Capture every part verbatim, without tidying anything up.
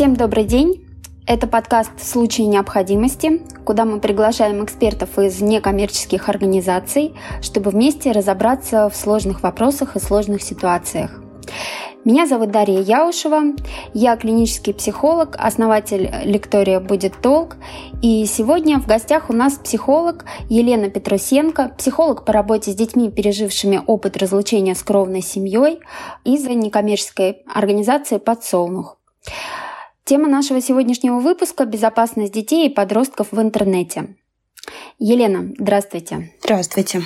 Всем добрый день! Это подкаст «В случае необходимости», куда мы приглашаем экспертов из некоммерческих организаций, чтобы вместе разобраться в сложных вопросах и сложных ситуациях. Меня зовут Дарья Яушева, я клинический психолог, основатель лектория «Будет толк», и сегодня в гостях у нас психолог Елена Петрусенко, психолог по работе с детьми, пережившими опыт разлучения с кровной семьей из некоммерческой организации «Подсолнух». Тема нашего сегодняшнего выпуска – безопасность детей и подростков в интернете. Елена, здравствуйте. Здравствуйте.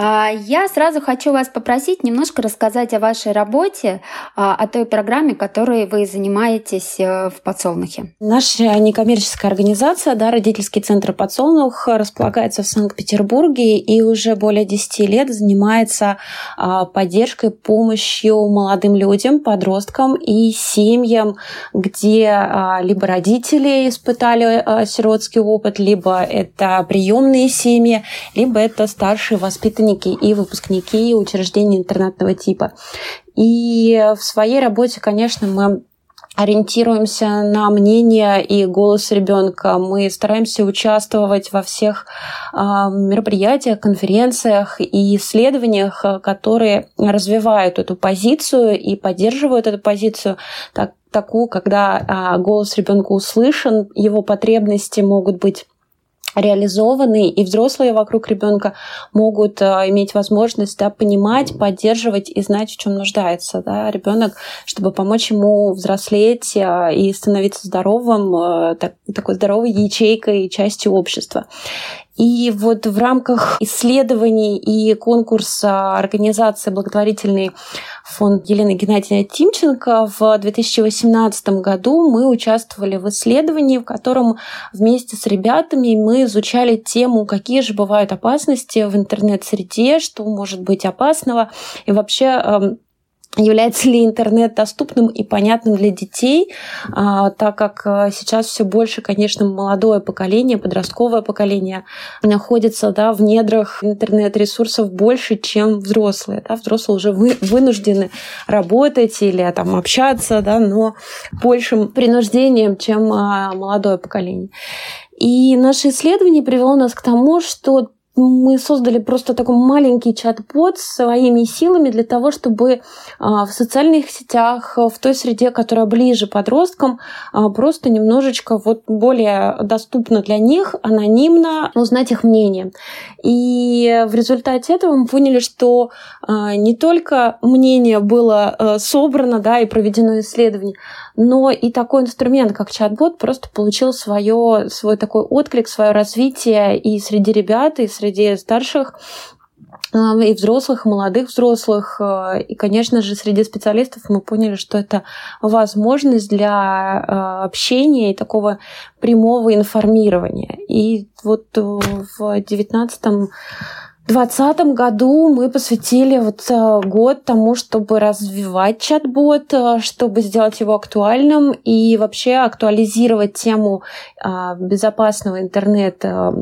Я сразу хочу вас попросить немножко рассказать о вашей работе, о той программе, которой вы занимаетесь в «Подсолнухе». Наша некоммерческая организация, да, родительский центр «Подсолнух», располагается в Санкт-Петербурге и уже более десять лет занимается поддержкой, помощью молодым людям, подросткам и семьям, где либо родители испытали сиротский опыт, либо это приемные семьи, либо это старшие воспитанники и выпускники учреждений интернатного типа. И в своей работе, конечно, мы ориентируемся на мнение и голос ребенка. Мы стараемся участвовать во всех мероприятиях, конференциях и исследованиях, которые развивают эту позицию и поддерживают эту позицию, так, такую, когда голос ребенка услышан, его потребности могут быть реализованы, и взрослые вокруг ребенка могут а, иметь возможность, да, понимать, поддерживать и знать, в чем нуждается, да, ребенок, чтобы помочь ему взрослеть а, и становиться здоровым, а, так, такой здоровой ячейкой и частью общества. И вот в рамках исследований и конкурса организации «Благотворительный фонд Елены Геннадьевны Тимченко» в две тысячи восемнадцатом году мы участвовали в исследовании, в котором вместе с ребятами мы изучали тему, какие же бывают опасности в интернет-среде, что может быть опасного и вообще является ли интернет доступным и понятным для детей, так как сейчас все больше, конечно, молодое поколение, подростковое поколение находится, да, в недрах интернет-ресурсов больше, чем взрослые. Да. Взрослые уже вы, вынуждены работать или там, общаться, да, но большим принуждением, чем молодое поколение. И наше исследование привело нас к тому, что мы создали просто такой маленький чат-бот своими силами для того, чтобы в социальных сетях, в той среде, которая ближе подросткам, просто немножечко вот более доступно для них, анонимно узнать их мнение. И в результате этого мы поняли, что не только мнение было собрано, да, и проведено исследование, но и такой инструмент, как чат-бот, просто получил свое, свой такой отклик, свое развитие и среди ребят, и среди среди старших и взрослых, и молодых взрослых. И, конечно же, среди специалистов мы поняли, что это возможность для общения и такого прямого информирования. И вот в девятнадцатом В двадцатом году мы посвятили вот год тому, чтобы развивать чат-бот, чтобы сделать его актуальным и вообще актуализировать тему безопасного интернета,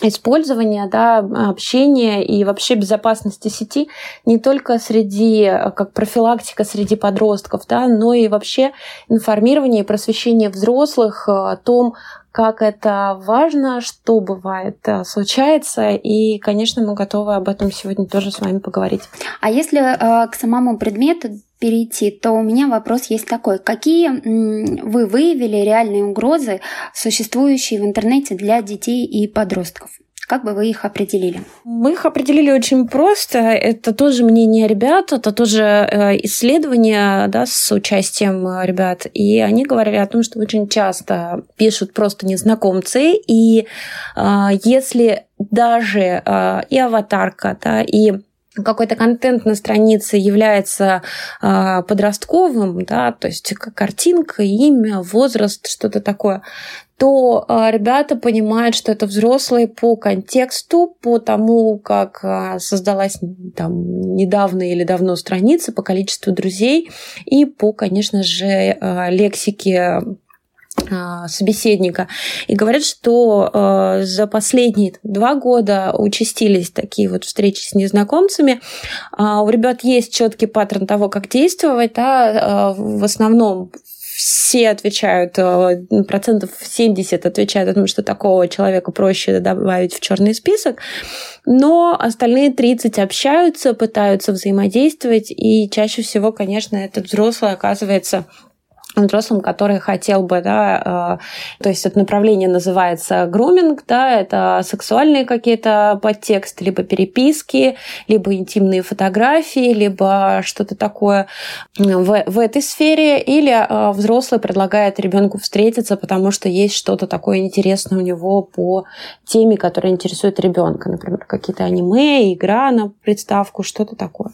использования, да, общения и вообще безопасности сети не только среди, как профилактика среди подростков, да, но и вообще информирование и просвещение взрослых о том, как это важно, что бывает, случается, и, конечно, мы готовы об этом сегодня тоже с вами поговорить. А если э, к самому предмету перейти, то у меня вопрос есть такой. Какие м, вы выявили реальные угрозы, существующие в интернете для детей и подростков? Как бы вы их определили? Мы их определили очень просто. Это тоже мнение ребят, это тоже исследования, да, с участием ребят. И они говорили о том, что очень часто пишут просто незнакомцы. И э, если даже э, и аватарка, да, и какой-то контент на странице является э, подростковым, да, то есть картинка, имя, возраст, что-то такое, то э, ребята понимают, что это взрослые по контексту, по тому, как э, создалась там, недавно или давно страница, по количеству друзей и по, конечно же, э, лексике собеседника. И говорят, что за последние два года участились такие вот встречи с незнакомцами. У ребят есть четкий паттерн того, как действовать. Да, в основном все отвечают, процентов семьдесят отвечают о том, что такого человека проще добавить в черный список, но остальные тридцать общаются, пытаются взаимодействовать, и чаще всего, конечно, этот взрослый оказывается взрослым, который хотел бы, да, э, то есть это направление называется груминг, да, это сексуальные какие-то подтексты, либо переписки, либо интимные фотографии, либо что-то такое в, в этой сфере, или э, взрослый предлагает ребенку встретиться, потому что есть что-то такое интересное у него по теме, которая интересует ребенка, например, какие-то аниме, игра на приставку, что-то такое.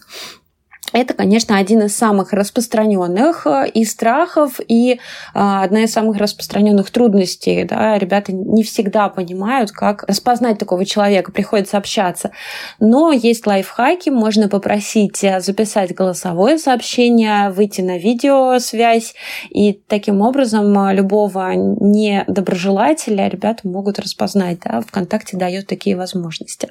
Это, конечно, один из самых распространенных и страхов, и одна из самых распространенных трудностей. Да? Ребята не всегда понимают, как распознать такого человека, приходится общаться. Но есть лайфхаки, можно попросить записать голосовое сообщение, выйти на видеосвязь, и таким образом любого недоброжелателя ребята могут распознать. Да? ВКонтакте дает такие возможности.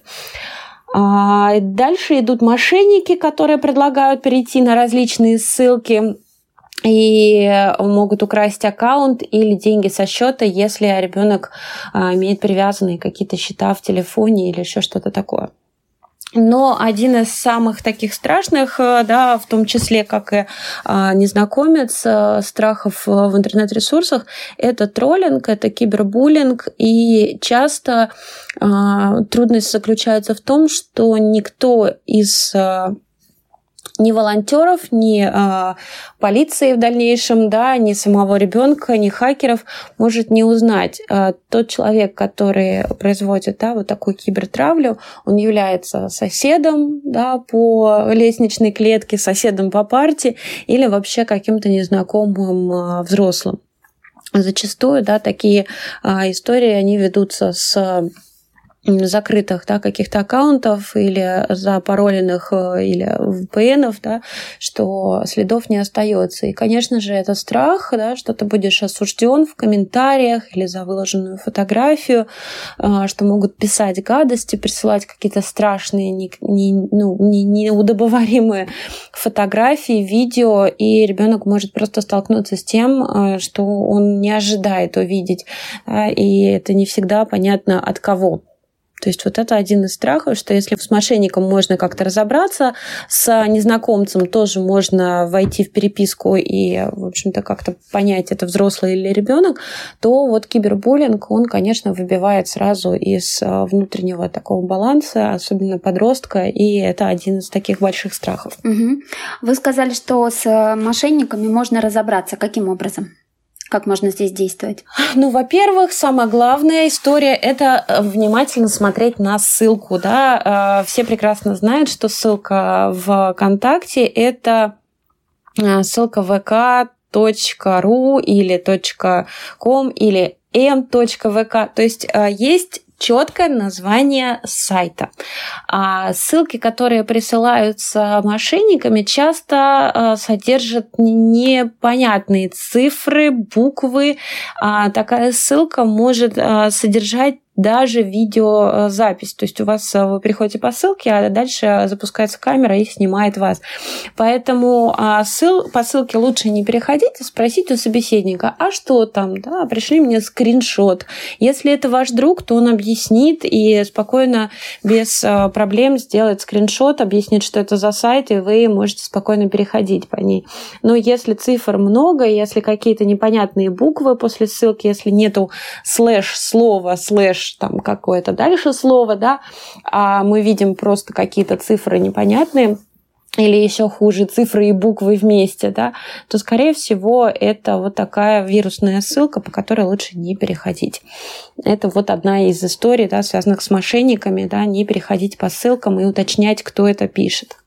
Дальше идут мошенники, которые предлагают перейти на различные ссылки и могут украсть аккаунт или деньги со счета, если ребенок имеет привязанные какие-то счета в телефоне или еще что-то такое. Но один из самых таких страшных, да, в том числе, как и незнакомец, страхов в интернет-ресурсах, это троллинг, это кибербуллинг, и часто трудность заключается в том, что никто из ни волонтеров, ни э, полиции в дальнейшем, да, ни самого ребенка, ни хакеров может не узнать. Э, тот человек, который производит, да, вот такую кибертравлю, он является соседом, да, по лестничной клетке, соседом по парте или вообще каким-то незнакомым э, взрослым. Зачастую, да, такие э, истории, они ведутся с закрытых, да, каких-то аккаунтов или запароленных, или ви пи энов, да, что следов не остается. И, конечно же, это страх, да, что ты будешь осужден в комментариях или за выложенную фотографию, что могут писать гадости, присылать какие-то страшные, не, не, ну, не, неудобоваримые фотографии, видео, и ребенок может просто столкнуться с тем, что он не ожидает увидеть, да, и это не всегда понятно, от кого. То есть вот это один из страхов, что если с мошенником можно как-то разобраться, с незнакомцем тоже можно войти в переписку и, в общем-то, как-то понять, это взрослый или ребенок, то вот кибербуллинг, он, конечно, выбивает сразу из внутреннего такого баланса, особенно подростка, и это один из таких больших страхов. Угу. Вы сказали, что с мошенниками можно разобраться. Каким образом? Как можно здесь действовать? Ну, во-первых, самая главная история – это внимательно смотреть на ссылку. Да? Все прекрасно знают, что ссылка ВКонтакте – это ссылка вэ ка точка ру или .com или эм точка вэ ка. То есть есть четкое название сайта. А ссылки, которые присылаются мошенниками, часто содержат непонятные цифры, буквы. А такая ссылка может содержать даже видеозапись. То есть у вас, вы приходите по ссылке, а дальше запускается камера и снимает вас. Поэтому ссыл, по ссылке лучше не переходить, а спросить у собеседника, а что там? Да, пришли мне скриншот. Если это ваш друг, то он объяснит и спокойно, без проблем сделает скриншот, объяснит, что это за сайт, и вы можете спокойно переходить по ней. Но если цифр много, если какие-то непонятные буквы после ссылки, если нету слэш-слова, слэш там какое-то дальше слово, да, а мы видим просто какие-то цифры непонятные, или еще хуже, цифры и буквы вместе, да, то, скорее всего, это вот такая вирусная ссылка, по которой лучше не переходить. Это вот одна из историй, да, связанных с мошенниками, да, не переходить по ссылкам и уточнять, кто это пишет.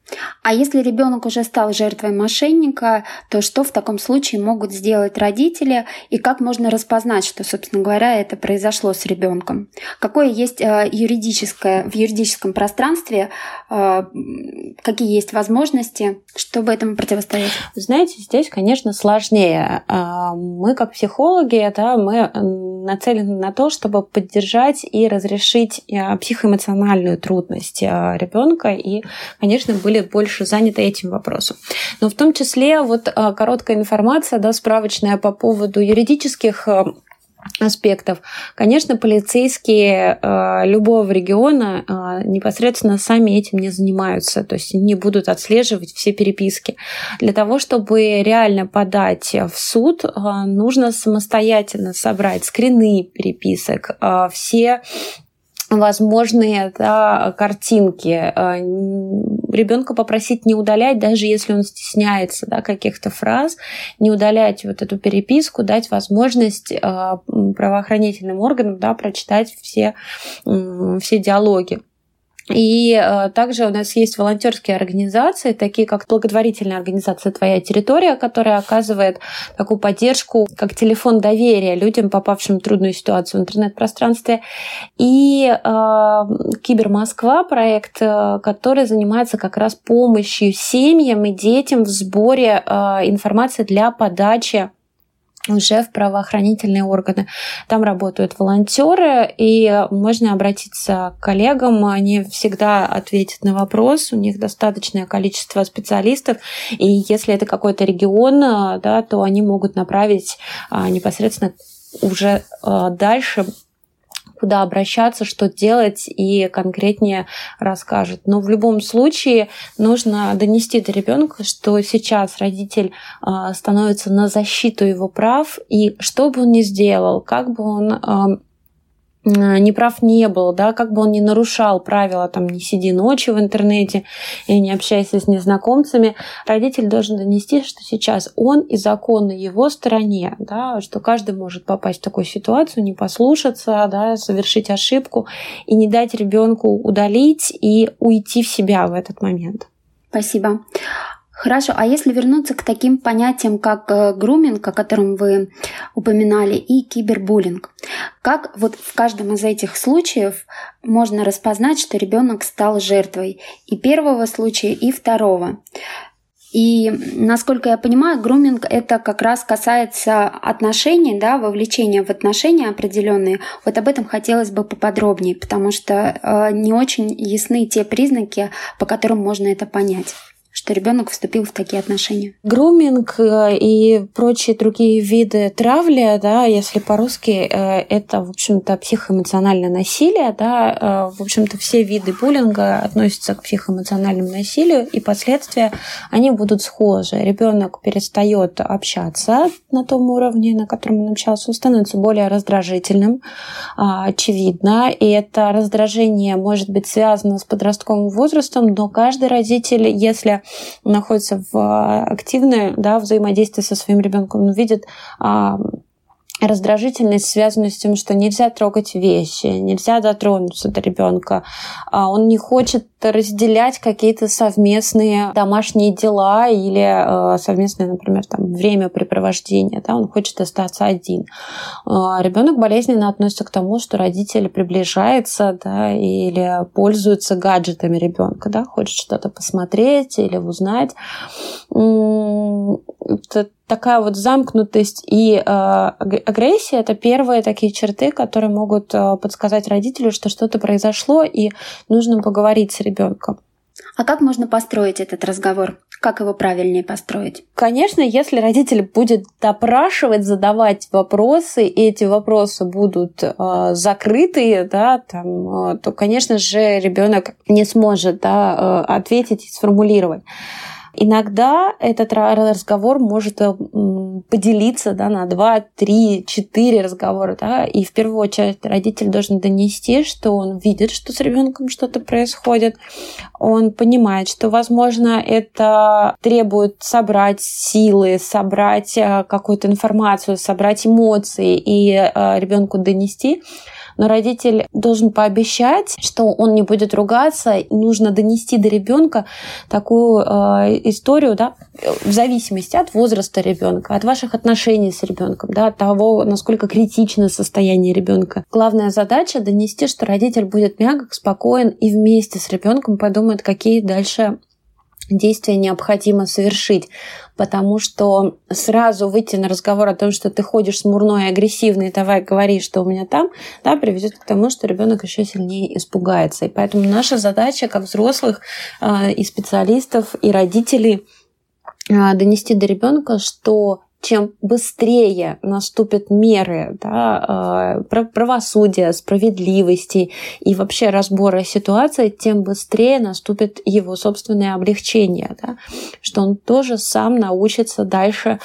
А если ребенок уже стал жертвой мошенника, то что в таком случае могут сделать родители и как можно распознать, что, собственно говоря, это произошло с ребенком? Какое есть юридическое, в юридическом пространстве, какие есть возможности, чтобы этому противостоять? Знаете, здесь, конечно, сложнее. Мы как психологи, да, мы нацелены на то, чтобы поддержать и разрешить психоэмоциональную трудность ребенка, и, конечно, были больше заняты этим вопросом. Но в том числе вот короткая информация, да, справочная по поводу юридических аспектов. Конечно, полицейские э, любого региона э, непосредственно сами этим не занимаются, то есть не будут отслеживать все переписки. Для того, чтобы реально подать в суд, э, нужно самостоятельно собрать скрины переписок, э, все возможные, да, картинки, ребенка попросить не удалять, даже если он стесняется, да, каких-то фраз, не удалять вот эту переписку, дать возможность правоохранительным органам, да, прочитать все, все диалоги. И также у нас есть волонтерские организации, такие как благотворительная организация «Твоя территория», которая оказывает такую поддержку, как телефон доверия людям, попавшим в трудную ситуацию в интернет-пространстве. И э, «Кибермосква» — проект, который занимается как раз помощью семьям и детям в сборе э, информации для подачи уже в правоохранительные органы. Там работают волонтеры, и можно обратиться к коллегам, они всегда ответят на вопрос, у них достаточное количество специалистов, и если это какой-то регион, да, то они могут направить непосредственно уже дальше, куда обращаться, что делать, и конкретнее расскажет. Но в любом случае нужно донести до ребенка, что сейчас родитель становится на защиту его прав, и что бы он ни сделал, как бы он неправ не был, да, как бы он не нарушал правила, там, не сиди ночью в интернете и не общайся с незнакомцами, родитель должен донести, что сейчас он и закон на его стороне, да, что каждый может попасть в такую ситуацию, не послушаться, да, совершить ошибку и не дать ребенку удалить и уйти в себя в этот момент. Спасибо. Хорошо, а если вернуться к таким понятиям, как груминг, о котором вы упоминали, и кибербуллинг, как вот в каждом из этих случаев можно распознать, что ребенок стал жертвой и первого случая, и второго? И, насколько я понимаю, груминг — это как раз касается отношений, да, вовлечения в отношения определенные. Вот об этом хотелось бы поподробнее, потому что не очень ясны те признаки, по которым можно это понять, что ребенок вступил в такие отношения. Груминг и прочие другие виды травли, да, если по-русски, это, в общем-то, психоэмоциональное насилие, да, в общем-то, все виды буллинга относятся к психоэмоциональному насилию, и последствия, они будут схожи. Ребенок перестает общаться на том уровне, на котором он общался, становится более раздражительным, очевидно, и это раздражение может быть связано с подростковым возрастом, но каждый родитель, если находится в активной, да, взаимодействии со своим ребенком, он видит а, раздражительность, связанную с тем, что нельзя трогать вещи, нельзя дотронуться до ребенка, а он не хочет разделять какие-то совместные домашние дела или а, совместное, например, там, времяпрепровождение, да, он хочет остаться один. А ребенок болезненно относится к тому, что родители приближаются, да, или пользуются гаджетами ребенка, да, хочет что-то посмотреть или узнать. Это такая вот замкнутость и агрессия — это первые такие черты, которые могут подсказать родителю, что что-то произошло и нужно поговорить с ребенком. А как можно построить этот разговор? Как его правильнее построить? Конечно, если родитель будет допрашивать, задавать вопросы, и эти вопросы будут э, закрытые, да, там, э, то, конечно же, ребенок не сможет, да, э, ответить и сформулировать. Иногда этот разговор может поделиться, да, на два, три, четыре разговора, да, и в первую очередь родитель должен донести, что он видит, что с ребенком что-то происходит, он понимает, что, возможно, это требует собрать силы, собрать какую-то информацию, собрать эмоции и ребенку донести. Но родитель должен пообещать, что он не будет ругаться. Нужно донести до ребенка такую э, историю, да, в зависимости от возраста ребенка, от ваших отношений с ребенком, да, от того, насколько критично состояние ребенка. Главная задача — донести, что родитель будет мягок, спокоен и вместе с ребенком подумает, какие дальше действие необходимо совершить, потому что сразу выйти на разговор о том, что ты ходишь смурной и агрессивный, давай говори, что у меня там, да, приведет к тому, что ребенок еще сильнее испугается. И поэтому наша задача как взрослых и специалистов, и родителей донести до ребенка, что чем быстрее наступят меры, да, правосудия, справедливости и вообще разбора ситуации, тем быстрее наступит его собственное облегчение, да, что он тоже сам научится дальше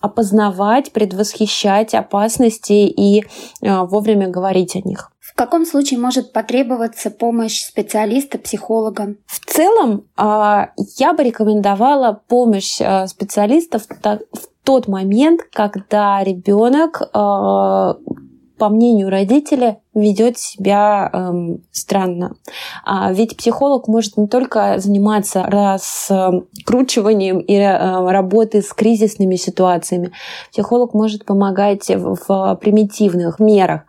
опознавать, предвосхищать опасности и вовремя говорить о них. В каком случае может потребоваться помощь специалиста, психолога? В целом, я бы рекомендовала помощь специалиста в тот момент, когда ребенок, по мнению родителя, ведет себя э, странно. А ведь психолог может не только заниматься раскручиванием и э, работой с кризисными ситуациями. Психолог может помогать в, в примитивных мерах.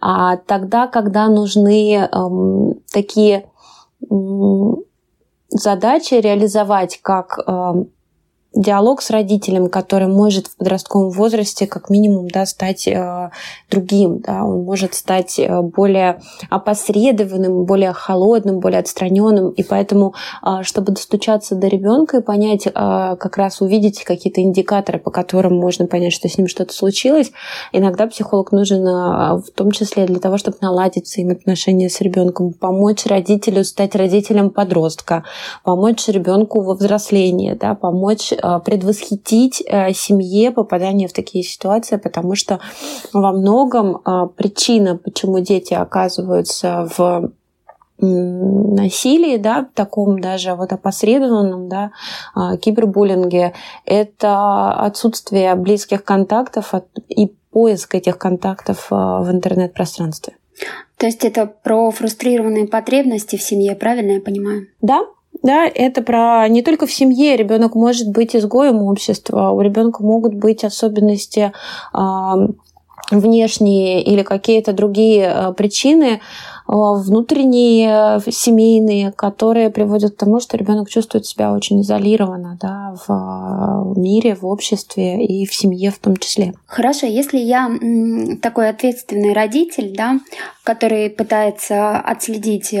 А тогда, когда нужны э, такие э, задачи реализовать, как э, диалог с родителем, который может в подростковом возрасте как минимум, да, стать э, другим, да, он может стать более опосредованным, более холодным, более отстраненным, и поэтому, э, чтобы достучаться до ребенка и понять, э, как раз увидеть какие-то индикаторы, по которым можно понять, что с ним что-то случилось, иногда психолог нужен, э, в том числе для того, чтобы наладить взаимоотношения с ребенком, помочь родителю стать родителем подростка, помочь ребенку во взрослении, да, помочь предвосхитить семье попадание в такие ситуации, потому что во многом причина, почему дети оказываются в насилии, да, в таком даже вот опосредованном, да, кибербуллинге, это отсутствие близких контактов и поиск этих контактов в интернет-пространстве. То есть это про фрустрированные потребности в семье, правильно я понимаю? Да. Да, это про не только в семье. Ребенок может быть изгоем общества, у ребенка могут быть особенности э, внешние или какие-то другие причины, внутренние, семейные, которые приводят к тому, что ребенок чувствует себя очень изолированно, да, в мире, в обществе и в семье в том числе. Хорошо, если я такой ответственный родитель, да, который пытается отследить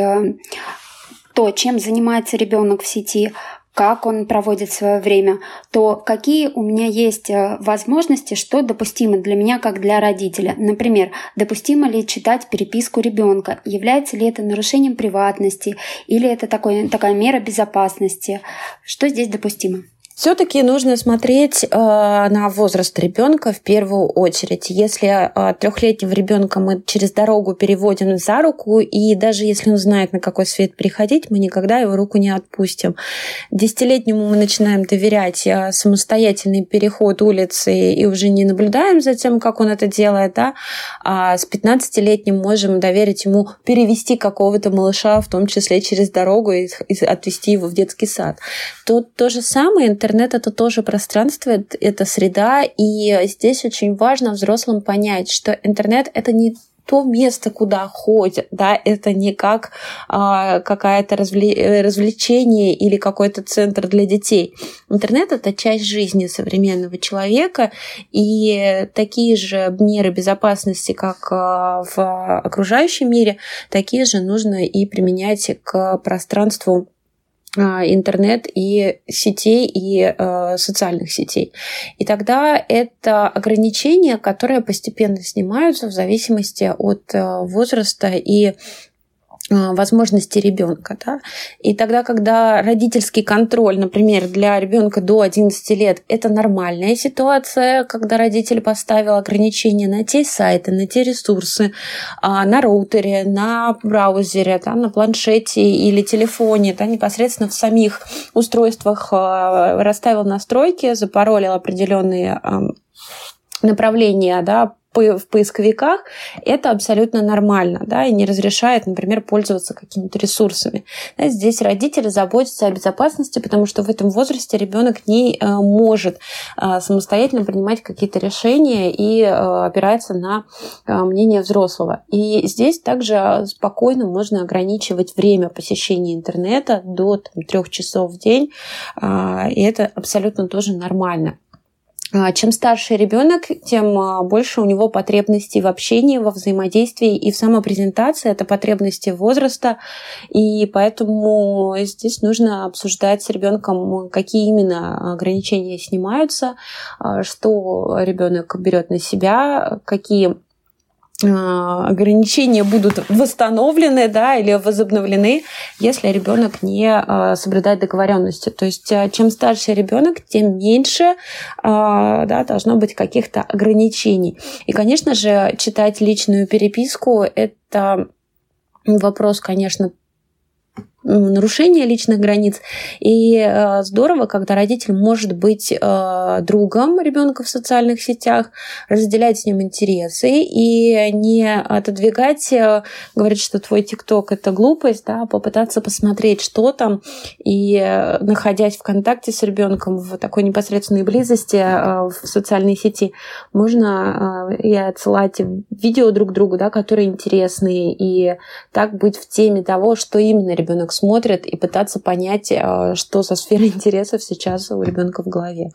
то, чем занимается ребенок в сети, как он проводит свое время, то какие у меня есть возможности, что допустимо для меня как для родителя. Например, допустимо ли читать переписку ребенка, является ли это нарушением приватности или это такой, такая мера безопасности. Что здесь допустимо? Все-таки нужно смотреть э, на возраст ребенка в первую очередь. Если э, трехлетнего ребенка мы через дорогу переводим за руку, и даже если он знает, на какой свет переходить, мы никогда его руку не отпустим. Десятилетнему мы начинаем доверять э, самостоятельный переход улицы и уже не наблюдаем за тем, как он это делает. Да? А с пятнадцатилетним можем доверить ему перевести какого-то малыша, в том числе через дорогу, и, и отвести его в детский сад. То, то же самое. Интернет — это тоже пространство, это среда, и здесь очень важно взрослым понять, что интернет — это не то место, куда ходят, да, это не как а, какое-то развле- развлечение или какой-то центр для детей. Интернет — это часть жизни современного человека, и такие же меры безопасности, как а, в окружающем мире, такие же нужно и применять к пространству интернет и сетей, и э, социальных сетей. И тогда это ограничения, которые постепенно снимаются в зависимости от э, возраста и возможности ребенка, да? И тогда, когда родительский контроль, например, для ребенка до одиннадцати лет, это нормальная ситуация, когда родитель поставил ограничения на те сайты, на те ресурсы, на роутере, на браузере, да, на планшете или телефоне, да, непосредственно в самих устройствах расставил настройки, запаролил определенные направления, да, в поисковиках, это абсолютно нормально, да, и не разрешает, например, пользоваться какими-то ресурсами. Здесь родители заботятся о безопасности, потому что в этом возрасте ребенок не может самостоятельно принимать какие-то решения и опирается на мнение взрослого. И здесь также спокойно можно ограничивать время посещения интернета до там, трех часов в день, и это абсолютно тоже нормально. Чем старше ребенок, тем больше у него потребностей в общении, во взаимодействии и в самопрезентации. Это потребности возраста, и поэтому здесь нужно обсуждать с ребенком, какие именно ограничения снимаются, что ребенок берет на себя, какие ограничения будут восстановлены, да, или возобновлены, если ребенок не соблюдает договоренности. То есть чем старше ребенок, тем меньше, да, должно быть каких-то ограничений. И, конечно же, читать личную переписку – это вопрос, конечно, нарушение личных границ. И здорово, когда родитель может быть другом ребенка в социальных сетях, разделять с ним интересы и не отодвигать, говорить, что твой ТикТок – это глупость, да, попытаться посмотреть, что там, и, находясь в контакте с ребенком в такой непосредственной близости в социальной сети, можно и отсылать видео друг другу, да, которые интересны, и так быть в теме того, что именно ребенок смотрят, и пытаться понять, что за сфера интересов сейчас у ребенка в голове.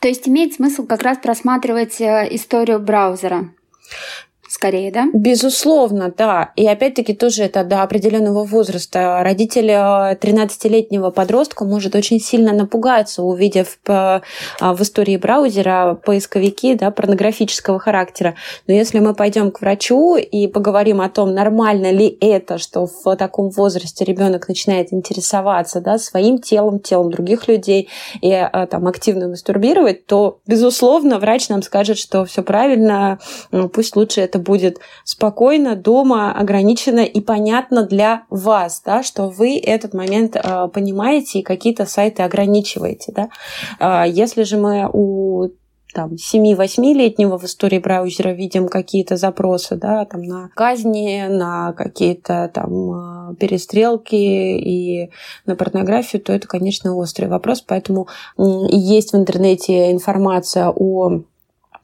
То есть имеет смысл как раз просматривать историю браузера? Скорее, да? Безусловно, да. И опять-таки тоже это до определенного возраста. Родитель тринадцатилетнего подростка может очень сильно напугаться, увидев в истории браузера поисковики, да, порнографического характера. Но если мы пойдем к врачу и поговорим о том, нормально ли это, что в таком возрасте ребенок начинает интересоваться, да, своим телом, телом других людей и там, активно мастурбировать, то, безусловно, врач нам скажет, что все правильно, пусть лучше это будет спокойно, дома, ограничено и понятно для вас, да, что вы этот момент э, понимаете и какие-то сайты ограничиваете. Да? Э, если же мы у там, семи-восьмилетнего в истории браузера видим какие-то запросы, да, там, на казни, на какие-то там перестрелки и на порнографию, то это, конечно, острый вопрос. Поэтому э, есть в интернете информация о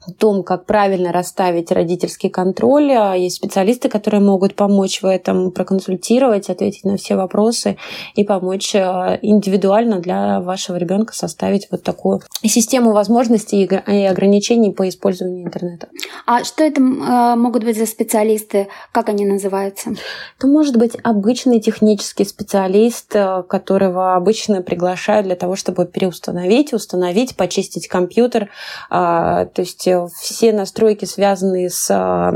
о том, как правильно расставить родительский контроль. Есть специалисты, которые могут помочь в этом, проконсультировать, ответить на все вопросы и помочь индивидуально для вашего ребенка составить вот такую систему возможностей и ограничений по использованию интернета. А что это могут быть за специалисты? Как они называются? Это может быть обычный технический специалист, которого обычно приглашают для того, чтобы переустановить, установить, почистить компьютер. То есть все настройки, связанные с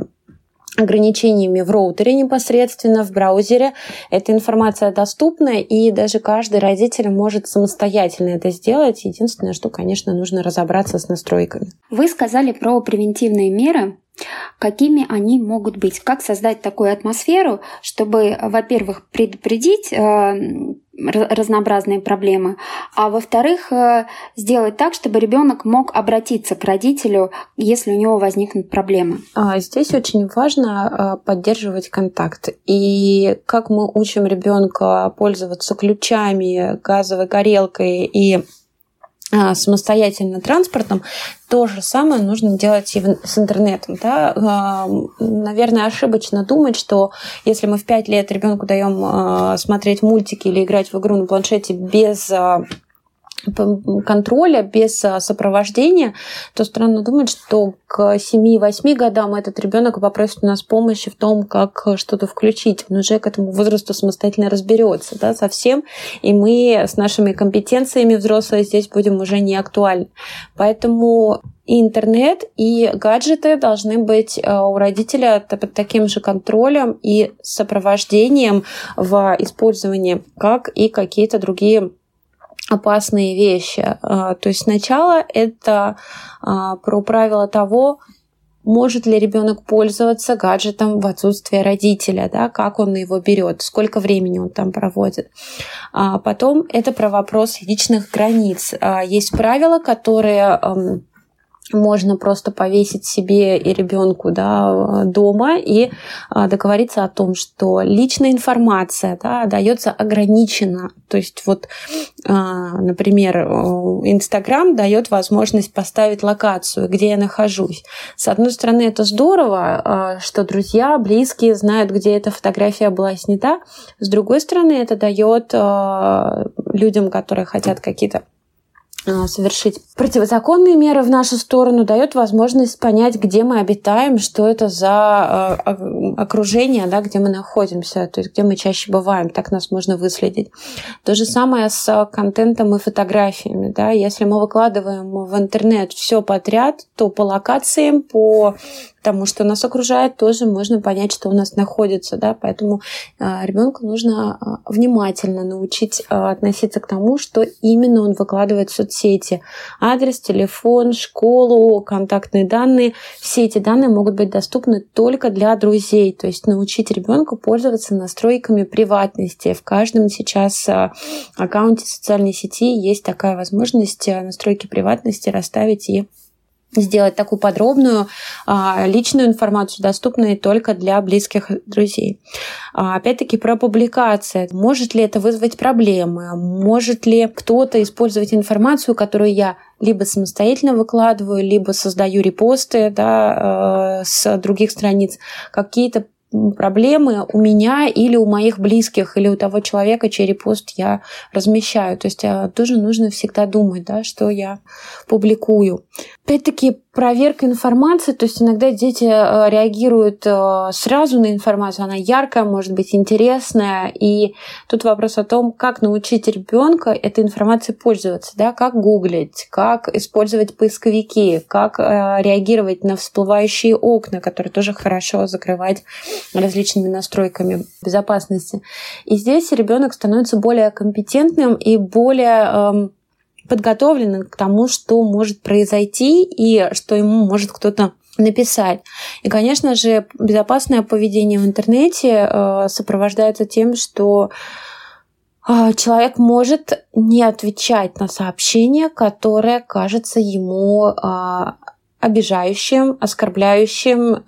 ограничениями в роутере непосредственно, в браузере. Эта информация доступна, и даже каждый родитель может самостоятельно это сделать. Единственное, что, конечно, нужно разобраться с настройками. Вы сказали про превентивные меры. Какими они могут быть? Как создать такую атмосферу, чтобы, во-первых, предупредить разнообразные проблемы, а во-вторых, сделать так, чтобы ребенок мог обратиться к родителю, если у него возникнут проблемы? Здесь очень важно поддерживать контакт. И как мы учим ребенка пользоваться ключами, газовой горелкой и самостоятельно транспортом, то же самое нужно делать и с интернетом. Да? Наверное, ошибочно думать, что если мы в пять лет ребенку даем смотреть мультики или играть в игру на планшете без контроля, без сопровождения, то странно думать, что к семи-восьми годам этот ребенок попросит у нас помощи в том, как что-то включить. Он уже к этому возрасту самостоятельно разберется, да, совсем, и мы с нашими компетенциями взрослые здесь будем уже не актуальны. Поэтому и интернет, и гаджеты должны быть у родителя под таким же контролем и сопровождением в использовании, как и какие-то другие опасные вещи. То есть сначала это про правило того, может ли ребенок пользоваться гаджетом в отсутствие родителя, да, как он его берет, сколько времени он там проводит. А потом это про вопрос личных границ. Есть правила, которые можно просто повесить себе и ребенку, да, дома и договориться о том, что личная информация, да, дается ограниченно. То есть вот, например, Инстаграм дает возможность поставить локацию, где я нахожусь. С одной стороны, это здорово, что друзья, близкие знают, где эта фотография была снята. С другой стороны, это дает людям, которые хотят какие-то совершить противозаконные меры в нашу сторону, дает возможность понять, где мы обитаем, что это за окружение, да, где мы находимся, то есть где мы чаще бываем, так нас можно выследить. То же самое с контентом и фотографиями. Да. Если мы выкладываем в интернет все подряд, то по локациям, по тому, что нас окружает, тоже можно понять, что у нас находится. Да. Поэтому ребенку нужно внимательно научить относиться к тому, что именно он выкладывает в соцсетях. Сети. Адрес, телефон, школу, контактные данные. Все эти данные могут быть доступны только для друзей. То есть научить ребенка пользоваться настройками приватности. В каждом сейчас аккаунте социальной сети есть такая возможность настройки приватности расставить и сделать такую подробную личную информацию, доступную только для близких друзей. Опять-таки про публикации. Может ли это вызвать проблемы? Может ли кто-то использовать информацию, которую я либо самостоятельно выкладываю, либо создаю репосты, да, с других страниц, какие-то проблемы у меня или у моих близких, или у того человека, чей репост я размещаю. То есть тоже нужно всегда думать, да, что я публикую. Опять-таки, проверка информации, то есть иногда дети реагируют сразу на информацию, она яркая, может быть, интересная, и тут вопрос о том, как научить ребенка этой информацией пользоваться, да, как гуглить, как использовать поисковики, как реагировать на всплывающие окна, которые тоже хорошо закрывать различными настройками безопасности. И здесь ребенок становится более компетентным и более подготовлен к тому, что может произойти и что ему может кто-то написать. И, конечно же, безопасное поведение в интернете сопровождается тем, что человек может не отвечать на сообщение, которое кажется ему обижающим, оскорбляющим,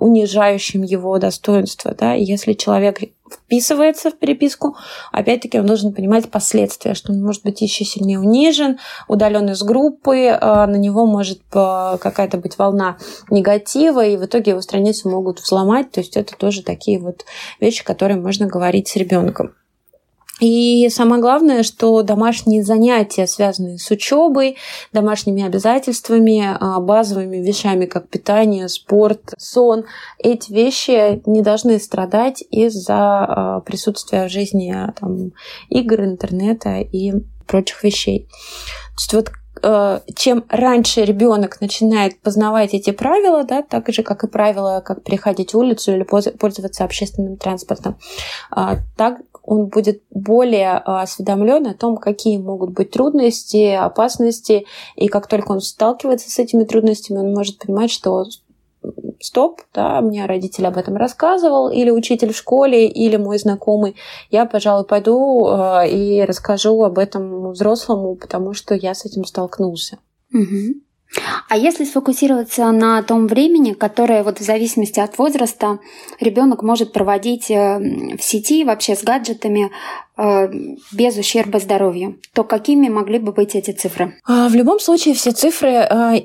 унижающим его достоинство. Да? Если человек вписывается в переписку, опять-таки он должен понимать последствия, что он может быть еще сильнее унижен, удален из группы, на него может какая-то быть волна негатива, и в итоге его страницу могут взломать. То есть это тоже такие вот вещи, которые можно говорить с ребенком. И самое главное, что домашние занятия, связанные с учебой, домашними обязательствами, базовыми вещами, как питание, спорт, сон, эти вещи не должны страдать из-за присутствия в жизни там, игр, интернета и прочих вещей. То есть вот чем раньше ребенок начинает познавать эти правила, да, так же, как и правила, как переходить улицу или пользоваться общественным транспортом, так он будет более осведомлен о том, какие могут быть трудности, опасности. И как только он сталкивается с этими трудностями, он может понимать, что стоп, да, мне родитель об этом рассказывал, или учитель в школе, или мой знакомый. Я, пожалуй, пойду и расскажу об этом взрослому, потому что я с этим столкнулся. Угу. А если сфокусироваться на том времени, которое вот в зависимости от возраста ребенок может проводить в сети, вообще с гаджетами, без ущерба здоровью, то какими могли бы быть эти цифры? В любом случае все цифры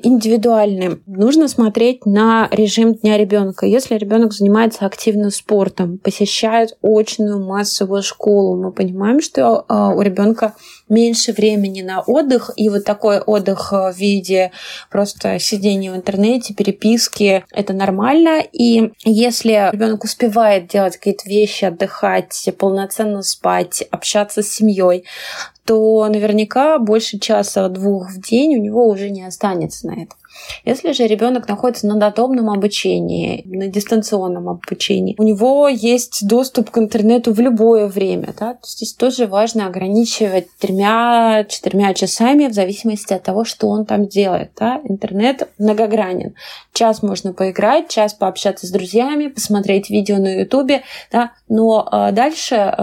индивидуальны. Нужно смотреть на режим дня ребенка. Если ребенок занимается активно спортом, посещает очную массовую школу, мы понимаем, что у ребенка меньше времени на отдых, и вот такой отдых в виде просто сидения в интернете, переписки, это нормально. И если ребенок успевает делать какие-то вещи, отдыхать, полноценно спать, общаться с семьей, то наверняка больше часа-двух в день у него уже не останется на это. Если же ребенок находится на додомном обучении, на дистанционном обучении, у него есть доступ к интернету в любое время. Да? Здесь тоже важно ограничивать тремя-четырьмя часами в зависимости от того, что он там делает. Да? Интернет многогранен. Час можно поиграть, час пообщаться с друзьями, посмотреть видео на Ютубе, да? Но дальше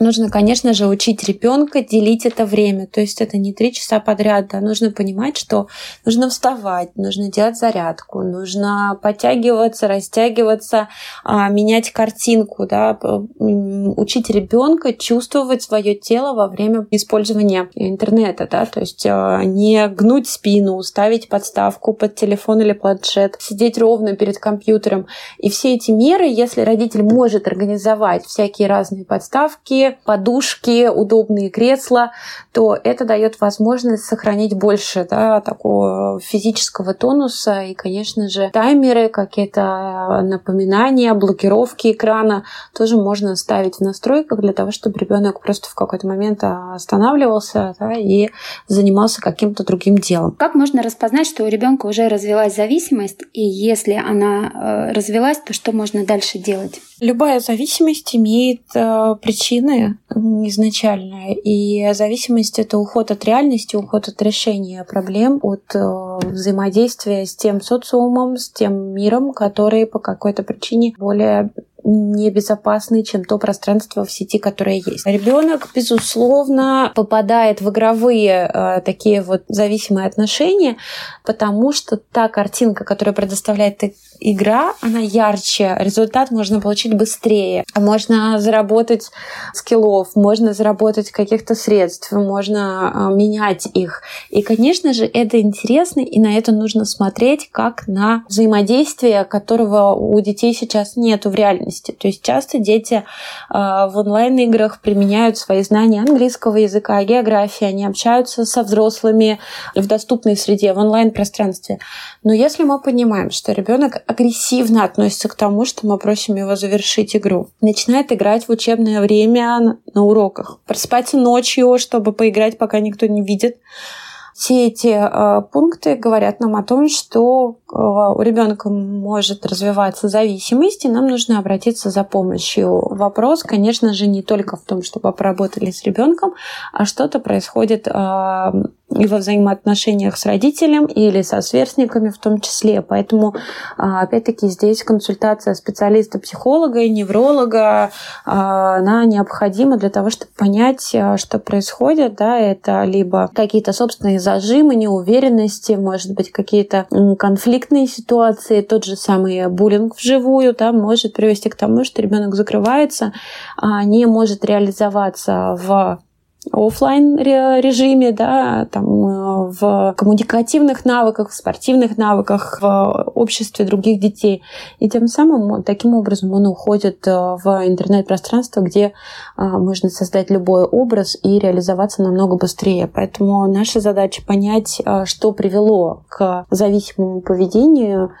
нужно, конечно же, учить ребенка делить это время. То есть это не три часа подряд, да. Нужно понимать, что нужно вставать, нужно делать зарядку, нужно подтягиваться, растягиваться, менять картинку, да. Учить ребенка чувствовать свое тело во время использования интернета, да. То есть не гнуть спину, ставить подставку под телефон или планшет, сидеть ровно перед компьютером. И все эти меры, если родитель может организовать всякие разные подставки, подушки, удобные кресла, то это дает возможность сохранить больше, да, такого физического тонуса. И, конечно же, таймеры, какие-то напоминания, блокировки экрана тоже можно ставить в настройках для того, чтобы ребенок просто в какой-то момент останавливался, да, и занимался каким-то другим делом. Как можно распознать, что у ребенка уже развилась зависимость, и если она развилась, то что можно дальше делать? Любая зависимость имеет э, причины изначально, и зависимость — это уход от реальности, уход от решения проблем, от э, взаимодействия с тем социумом, с тем миром, который по какой-то причине более небезопасный, чем то пространство в сети, которое есть. Ребенок, безусловно, попадает в игровые э, такие вот зависимые отношения, потому что та картинка, которую предоставляет игра, она ярче, результат можно получить быстрее, можно заработать скиллов, можно заработать каких-то средств, можно э, менять их. И, конечно же, это интересно, и на это нужно смотреть как на взаимодействие, которого у детей сейчас нету в реальности. То есть часто дети в онлайн-играх применяют свои знания английского языка, географии, они общаются со взрослыми в доступной среде, в онлайн-пространстве. Но если мы понимаем, что ребенок агрессивно относится к тому, что мы просим его завершить игру, начинает играть в учебное время на уроках, проспать ночью, чтобы поиграть, пока никто не видит, все эти э, пункты говорят нам о том, что э, у ребенка может развиваться зависимость, и нам нужно обратиться за помощью. Вопрос, конечно же, не только в том, чтобы поработали с ребенком, а что-то происходит э, и во взаимоотношениях с родителем или со сверстниками в том числе. Поэтому, э, опять-таки, здесь консультация специалиста-психолога и невролога, э, она необходима для того, чтобы понять, э, что происходит. Да, это либо какие-то собственные задачи, зажимы, неуверенности, может быть, какие-то конфликтные ситуации, тот же самый буллинг вживую, да, может привести к тому, что ребенок закрывается, не может реализоваться в офлайн режиме, да, там, в коммуникативных навыках, в спортивных навыках, в обществе других детей. И тем самым, таким образом, он уходит в интернет-пространство, где можно создать любой образ и реализоваться намного быстрее. Поэтому наша задача понять, что привело к зависимому поведению,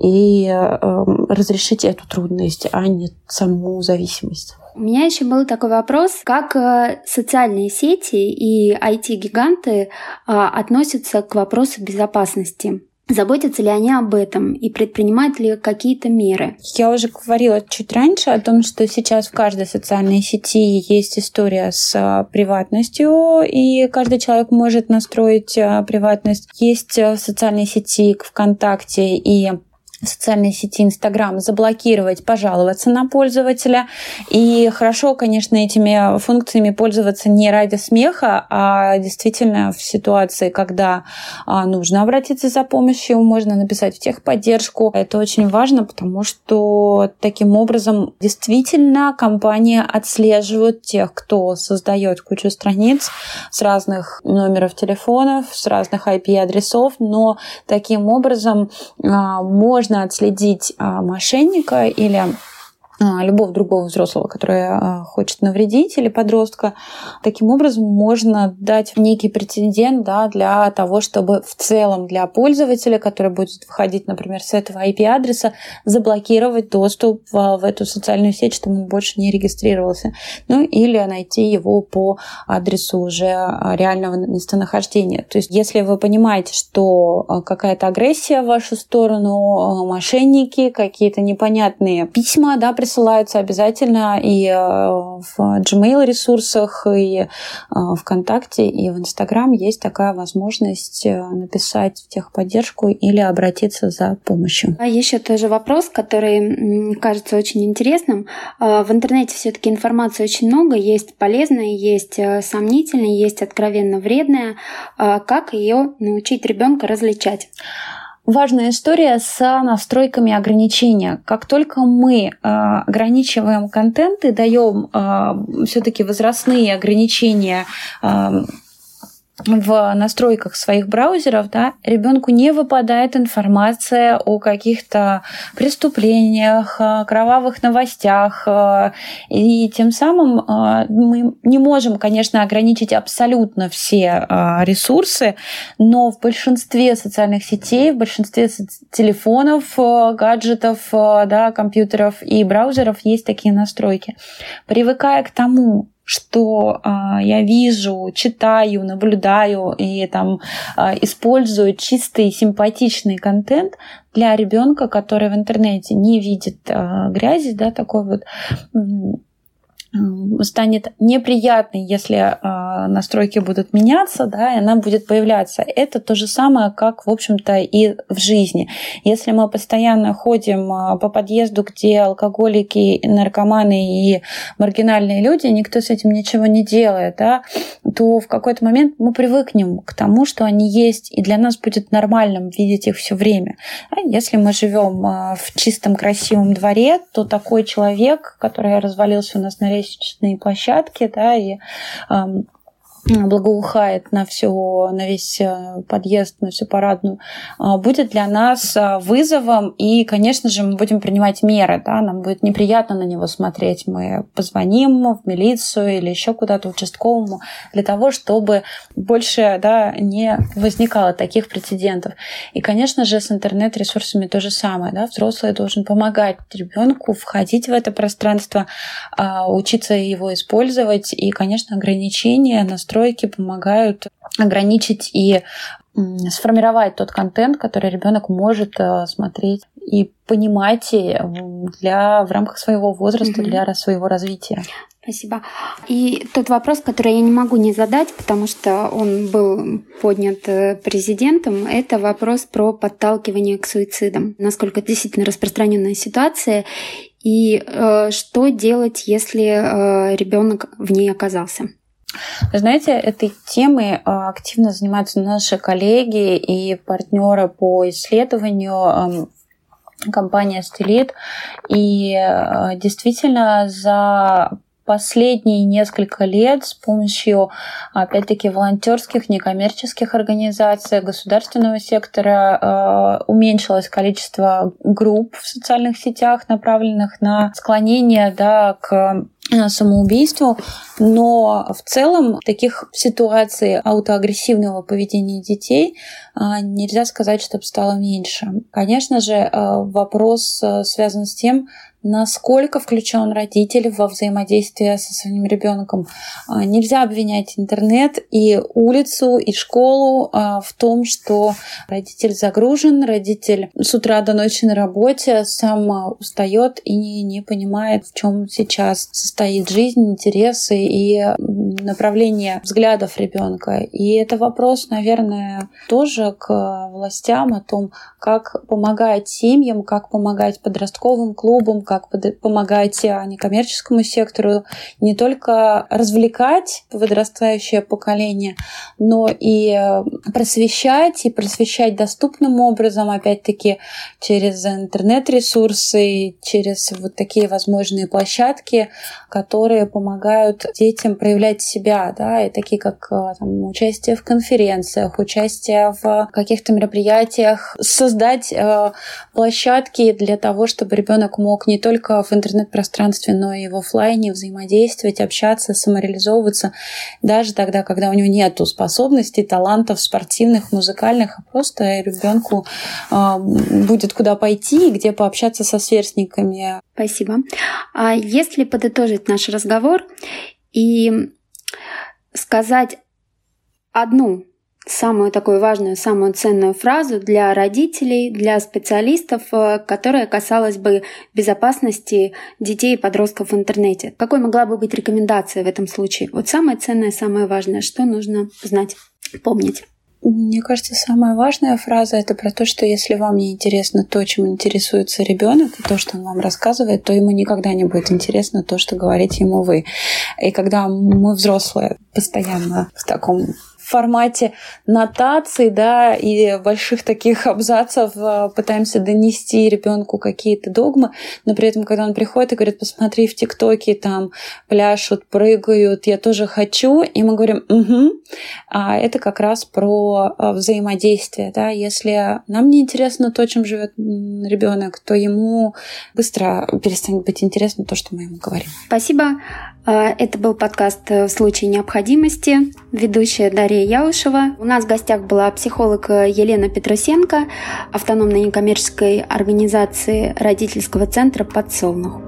и разрешить эту трудность, а не саму зависимость. У меня еще был такой вопрос, как социальные сети и ай ти-гиганты относятся к вопросу безопасности? Заботятся ли они об этом и предпринимают ли какие-то меры? Я уже говорила чуть раньше о том, что сейчас в каждой социальной сети есть история с приватностью, и каждый человек может настроить приватность. Есть в социальной сети ВКонтакте и в социальной сети Инстаграм заблокировать, пожаловаться на пользователя. И хорошо, конечно, этими функциями пользоваться не ради смеха, а действительно в ситуации, когда нужно обратиться за помощью, можно написать в техподдержку. Это очень важно, потому что таким образом действительно компания отслеживает тех, кто создает кучу страниц с разных номеров телефонов, с разных ай пи-адресов, но таким образом можно отследить а, мошенника или а, любого другого взрослого, который а, хочет навредить, или подростка. Таким образом можно дать некий прецедент, да, для того, чтобы в целом для пользователя, который будет выходить, например, с этого ай пи-адреса, заблокировать доступ в, в эту социальную сеть, чтобы он больше не регистрировался. Ну или найти его по адресу уже реального местонахождения. То есть если вы понимаете, что какая-то агрессия в вашу сторону, мошенники, какие-то непонятные письма, да, представляете, присылаются обязательно и в Gmail ресурсах, и ВКонтакте, и в Инстаграм есть такая возможность написать в техподдержку или обратиться за помощью. А еще тоже вопрос, который кажется очень интересным. В интернете все-таки информации очень много, есть полезная, есть сомнительная, есть откровенно вредная. Как ее научить ребенка различать? Важная история с настройками ограничения. Как только мы э, ограничиваем контент и даем э, все-таки возрастные ограничения э, в настройках своих браузеров, да, ребенку не выпадает информация о каких-то преступлениях, кровавых новостях. И тем самым мы не можем, конечно, ограничить абсолютно все ресурсы, но в большинстве социальных сетей, в большинстве телефонов, гаджетов, да, компьютеров и браузеров есть такие настройки. Привыкая к тому, что э, я вижу, читаю, наблюдаю и там э, использую чистый симпатичный контент для ребенка, который в интернете не видит э, грязи, да, такой вот э, станет неприятный, если э, настройки будут меняться, да, и она будет появляться. Это то же самое, как, в общем-то, и в жизни. Если мы постоянно ходим по подъезду, где алкоголики, наркоманы и маргинальные люди, никто с этим ничего не делает, да, то в какой-то момент мы привыкнем к тому, что они есть, и для нас будет нормальным видеть их все время. А если мы живем в чистом, красивом дворе, то такой человек, который развалился у нас на лестничной площадке, да, и благоухает на всё, на весь подъезд, на всю парадную, будет для нас вызовом, и, конечно же, мы будем принимать меры, да, нам будет неприятно на него смотреть, мы позвоним в милицию или еще куда-то участковому для того, чтобы больше, да, не возникало таких прецедентов. И, конечно же, с интернет-ресурсами то же самое, да, взрослый должен помогать ребенку входить в это пространство, учиться его использовать, и, конечно, ограничения, настройки помогают ограничить и сформировать тот контент, который ребенок может смотреть и понимать для, в рамках своего возраста, для своего развития. Спасибо. И тот вопрос, который я не могу не задать, потому что он был поднят президентом, это вопрос про подталкивание к суицидам. Насколько это действительно распространенная ситуация, и э, что делать, если э, ребенок в ней оказался? Вы знаете, этой темой активно занимаются наши коллеги и партнеры по исследованию, компания «Стиллит». И действительно, за последние несколько лет с помощью, опять-таки, волонтерских, некоммерческих организаций, государственного сектора уменьшилось количество групп в социальных сетях, направленных на склонение, да, к самоубийству, но в целом таких ситуаций аутоагрессивного поведения детей нельзя сказать, чтобы стало меньше. Конечно же, вопрос связан с тем, насколько включен родитель во взаимодействие со своим ребенком. Нельзя обвинять интернет и улицу, и школу в том, что родитель загружен, родитель с утра до ночи на работе, сам устает и не, не понимает, в чем сейчас состоит жизнь, интересы и направление взглядов ребенка. И это вопрос, наверное, тоже к властям о том, как помогать семьям, как помогать подростковым клубам, как как помогать некоммерческому сектору не только развлекать подрастающее поколение, но и просвещать, и просвещать доступным образом, опять-таки, через интернет-ресурсы, через вот такие возможные площадки, которые помогают детям проявлять себя, да, и такие как там, участие в конференциях, участие в каких-то мероприятиях, создать э, площадки для того, чтобы ребенок мог не только в интернет-пространстве, но и в офлайне взаимодействовать, общаться, самореализовываться, даже тогда, когда у него нет способностей, талантов спортивных, музыкальных, а просто ребенку э, будет куда пойти и где пообщаться со сверстниками. Спасибо. А если подытожить наш разговор и сказать одну самую такую важную, самую ценную фразу для родителей, для специалистов, которая касалась бы безопасности детей и подростков в интернете. Какой могла бы быть рекомендация в этом случае? Вот самое ценное, самое важное, что нужно знать, помнить. Мне кажется, самая важная фраза — это про то, что если вам не интересно то, чем интересуется ребенок, и то, что он вам рассказывает, то ему никогда не будет интересно то, что говорите ему вы. И когда мы, взрослые, постоянно в таком формате нотаций, да, и больших таких абзацев пытаемся донести ребенку какие-то догмы, но при этом, когда он приходит и говорит: посмотри, в ТикТоке там пляшут, прыгают, я тоже хочу, и мы говорим: угу, а это как раз про взаимодействие, да, если нам не интересно то, чем живет ребенок, то ему быстро перестанет быть интересно то, что мы ему говорим. Спасибо. Это был подкаст «В случае необходимости». Ведущая Дарья Яушева. У нас в гостях была психолог Елена Петрусенко, автономной некоммерческой организации родительского центра «Подсолнух».